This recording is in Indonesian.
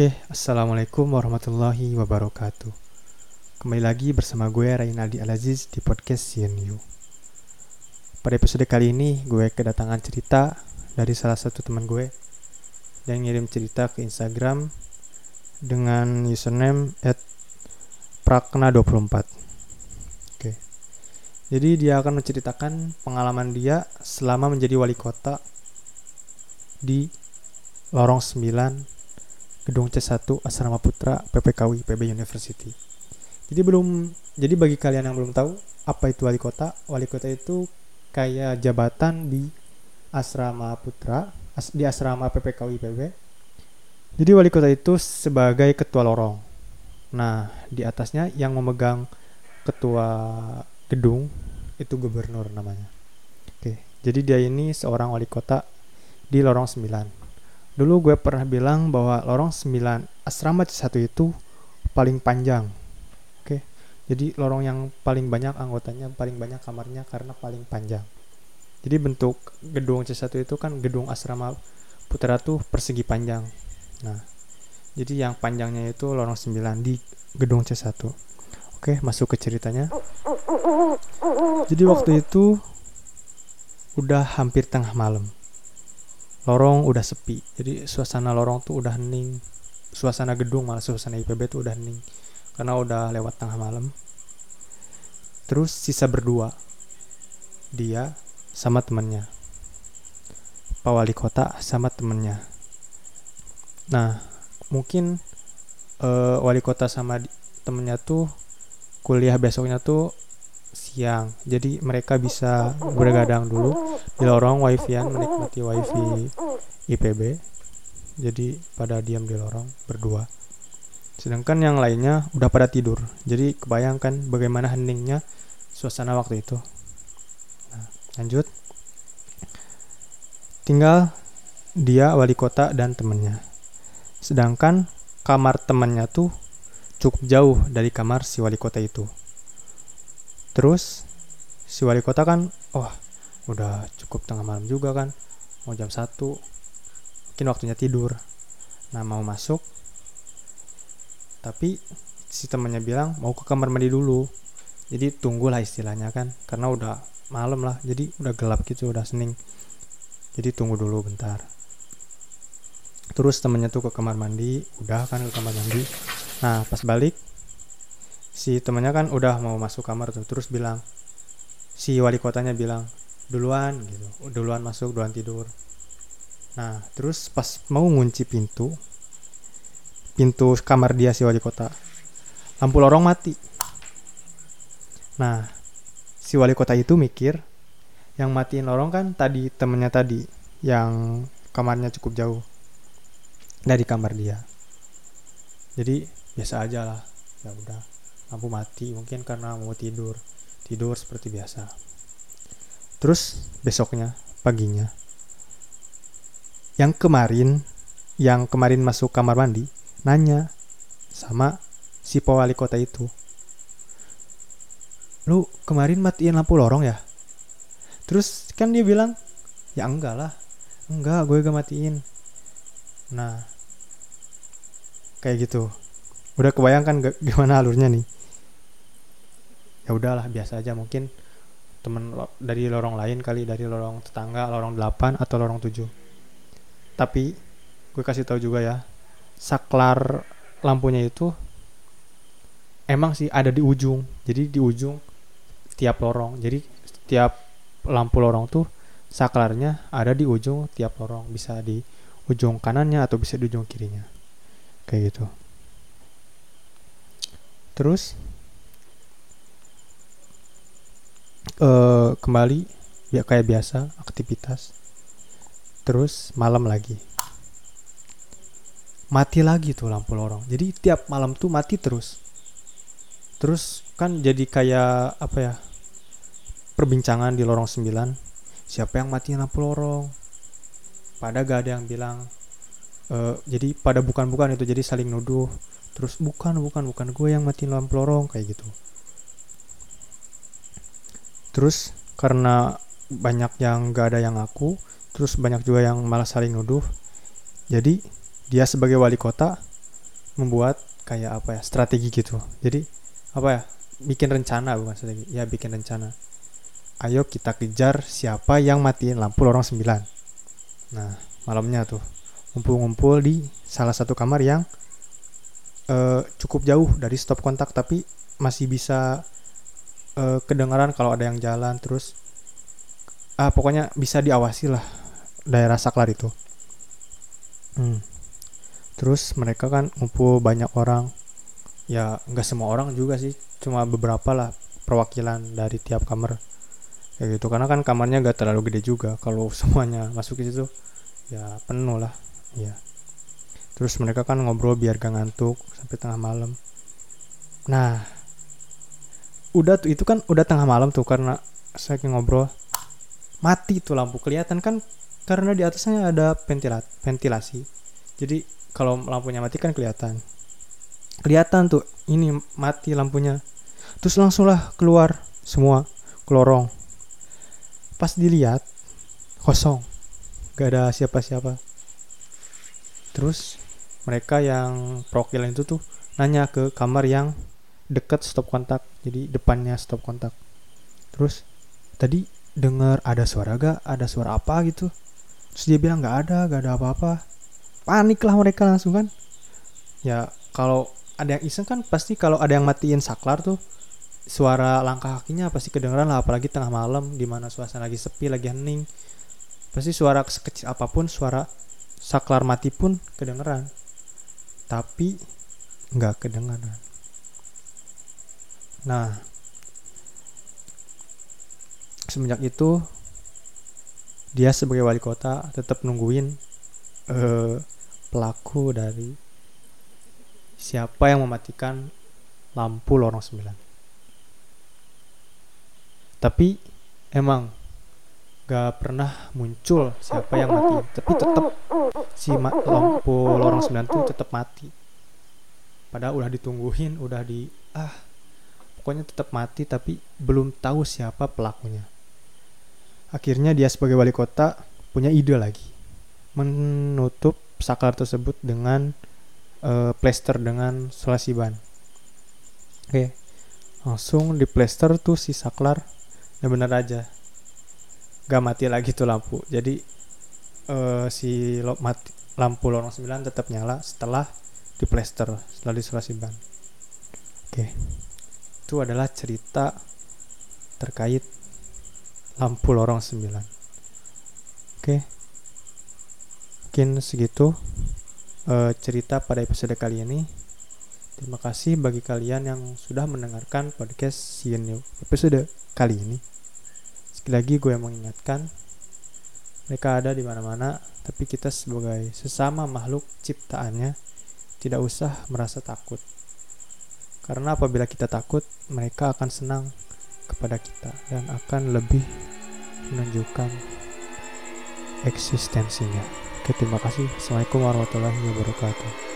Oke, Assalamualaikum warahmatullahi wabarakatuh. Kembali lagi bersama gue Rainaldi Al-Aziz di podcast CNU. Pada episode kali ini gue kedatangan cerita dari salah satu teman gue yang ngirim cerita ke Instagram dengan username @Prakna24. Oke. Jadi dia akan menceritakan pengalaman dia selama menjadi wali kota di Lorong 9 Gedung C1 Asrama Putra PPKW PB University. Jadi bagi kalian yang belum tahu apa itu wali kota itu kayak jabatan di Asrama Putra di Asrama PPKW PB. Jadi wali kota itu sebagai ketua lorong. Nah, di atasnya yang memegang ketua gedung itu gubernur namanya. Oke, jadi dia ini seorang wali kota di Lorong 9. Dulu gue pernah bilang bahwa lorong 9 asrama C1 itu paling panjang. Oke. Jadi lorong yang paling banyak anggotanya, paling banyak kamarnya karena paling panjang. Jadi bentuk gedung C1 itu kan gedung asrama Putra tuh persegi panjang. Nah, jadi yang panjangnya itu lorong 9 di gedung C1. Oke, masuk ke ceritanya. Jadi waktu itu udah hampir tengah malam. Lorong udah sepi, jadi suasana lorong tuh udah hening, suasana gedung malah suasana IPB tuh udah hening karena udah lewat tengah malam. Terus sisa berdua, dia sama temennya, Pak Wali Kota sama temennya. Nah, mungkin Wali Kota sama temennya tuh kuliah besoknya tuh siang, jadi mereka bisa bergadang dulu di lorong wifi-an, menikmati wifi IPB. Jadi pada diam di lorong berdua, sedangkan yang lainnya udah pada tidur. Jadi kebayangkan bagaimana heningnya suasana waktu itu. Nah, lanjut, tinggal dia, wali kota, dan temennya. Sedangkan kamar temennya tuh cukup jauh dari kamar si wali kota itu. Terus si wali kota kan, udah cukup tengah malam juga kan, mau jam 1, mungkin waktunya tidur. Nah, mau masuk, tapi si temannya bilang mau ke kamar mandi dulu. Jadi tunggulah istilahnya kan, karena udah malam lah, jadi udah gelap gitu, udah sening. Jadi tunggu dulu bentar. Terus temannya tuh ke kamar mandi, udah kan ke kamar mandi. Nah, pas balik si temannya kan udah mau masuk kamar tuh, terus bilang, si wali kotanya bilang, duluan gitu, duluan masuk, duluan tidur. Nah, terus pas mau ngunci pintu kamar dia si wali kota, lampu lorong mati. Nah, si wali kota itu mikir, yang matiin lorong kan tadi temannya tadi, yang kamarnya cukup jauh dari kamar dia. Jadi biasa aja lah, ya udah, lampu mati mungkin karena mau tidur seperti biasa. Terus besoknya paginya, yang kemarin masuk kamar mandi nanya sama si Pak Wali Kota itu, lu kemarin matiin lampu lorong ya? Terus kan dia bilang, ya enggak, gue gak matiin. Nah, kayak gitu, udah kebayangkan gimana alurnya nih. Ya udahlah, biasa aja, mungkin temen dari lorong lain kali, dari lorong tetangga, lorong 8 atau lorong 7. Tapi gue kasih tahu juga ya, saklar lampunya itu emang sih ada di ujung. Jadi di ujung tiap lorong. Jadi tiap lampu lorong tuh saklarnya ada di ujung tiap lorong, bisa di ujung kanannya atau bisa di ujung kirinya. Kayak gitu. Terus kembali ya kayak biasa aktivitas. Terus malam lagi, mati lagi tuh lampu lorong. Jadi tiap malam tuh mati terus kan, jadi kayak apa ya, perbincangan di lorong 9, siapa yang matiin lampu lorong. Pada gak ada yang bilang, jadi pada bukan itu, jadi saling nuduh. Terus bukan gue yang matiin lampu lorong, kayak gitu. Terus karena banyak yang gak ada yang ngaku, terus banyak juga yang malah saling nuduh. Jadi dia sebagai wali kota membuat kayak apa ya, strategi gitu. Jadi apa ya, bikin rencana, bukan strategi ya, bikin rencana. Ayo kita kejar siapa yang matiin lampu lorong 9. Nah malamnya tuh ngumpul-ngumpul di salah satu kamar yang cukup jauh dari stop kontak, tapi masih bisa kedengaran kalau ada yang jalan. Terus pokoknya bisa diawasi lah daerah saklar itu. Terus mereka kan ngumpul banyak orang. Ya gak semua orang juga sih, cuma beberapa lah perwakilan dari tiap kamar kayak gitu, karena kan kamarnya gak terlalu gede juga. Kalau semuanya masuk ke situ ya penuh lah ya. Terus mereka kan ngobrol biar gak ngantuk sampai tengah malam. Nah udah tuh, itu kan udah tengah malam tuh, karena saya ngobrol mati tuh lampu, kelihatan kan karena di atasnya ada ventilasi. Jadi kalau lampunya mati kan kelihatan tuh ini mati lampunya. Terus langsung lah keluar semua ke lorong. Pas dilihat kosong, gak ada siapa-siapa. Terus mereka yang perwakilan itu tuh nanya ke kamar yang deket stop kontak, jadi depannya stop kontak. Terus tadi dengar ada suara gak, ada suara apa gitu. Terus dia bilang gak ada apa-apa. Panik lah mereka langsung kan. Ya kalau ada yang iseng kan pasti, kalau ada yang matiin saklar tuh suara langkah kakinya pasti kedengeran lah, apalagi tengah malam di mana suasana lagi sepi, lagi hening. Pasti suara sekecil apapun, suara saklar mati pun kedengeran. Tapi nggak kedengeran. Nah, semenjak itu dia sebagai wali kota tetap nungguin pelaku dari siapa yang mematikan lampu lorong 9. Tapi emang gak pernah muncul siapa yang mati. Tapi tetap si lampu lorong 9 itu tetap mati. Padahal udah ditungguin, udah pokoknya tetap mati, tapi belum tahu siapa pelakunya. Akhirnya dia sebagai wali kota punya ide lagi, menutup saklar tersebut dengan plester, dengan selasi ban. Oke, langsung di plester tuh si saklar. Ya bener aja, gak mati lagi tuh lampu. Jadi lampu lorong 9 tetap nyala setelah diplester, setelah diselasi ban. Oke. Itu adalah cerita terkait lampu lorong 9. Oke. Mungkin segitu cerita pada episode kali ini. Terima kasih bagi kalian yang sudah mendengarkan podcast CNU episode kali ini. Sekali lagi gue mengingatkan, mereka ada di mana-mana, tapi kita sebagai sesama makhluk ciptaannya tidak usah merasa takut. Karena apabila kita takut, mereka akan senang kepada kita dan akan lebih menunjukkan eksistensinya. Oke, terima kasih. Assalamualaikum warahmatullahi wabarakatuh.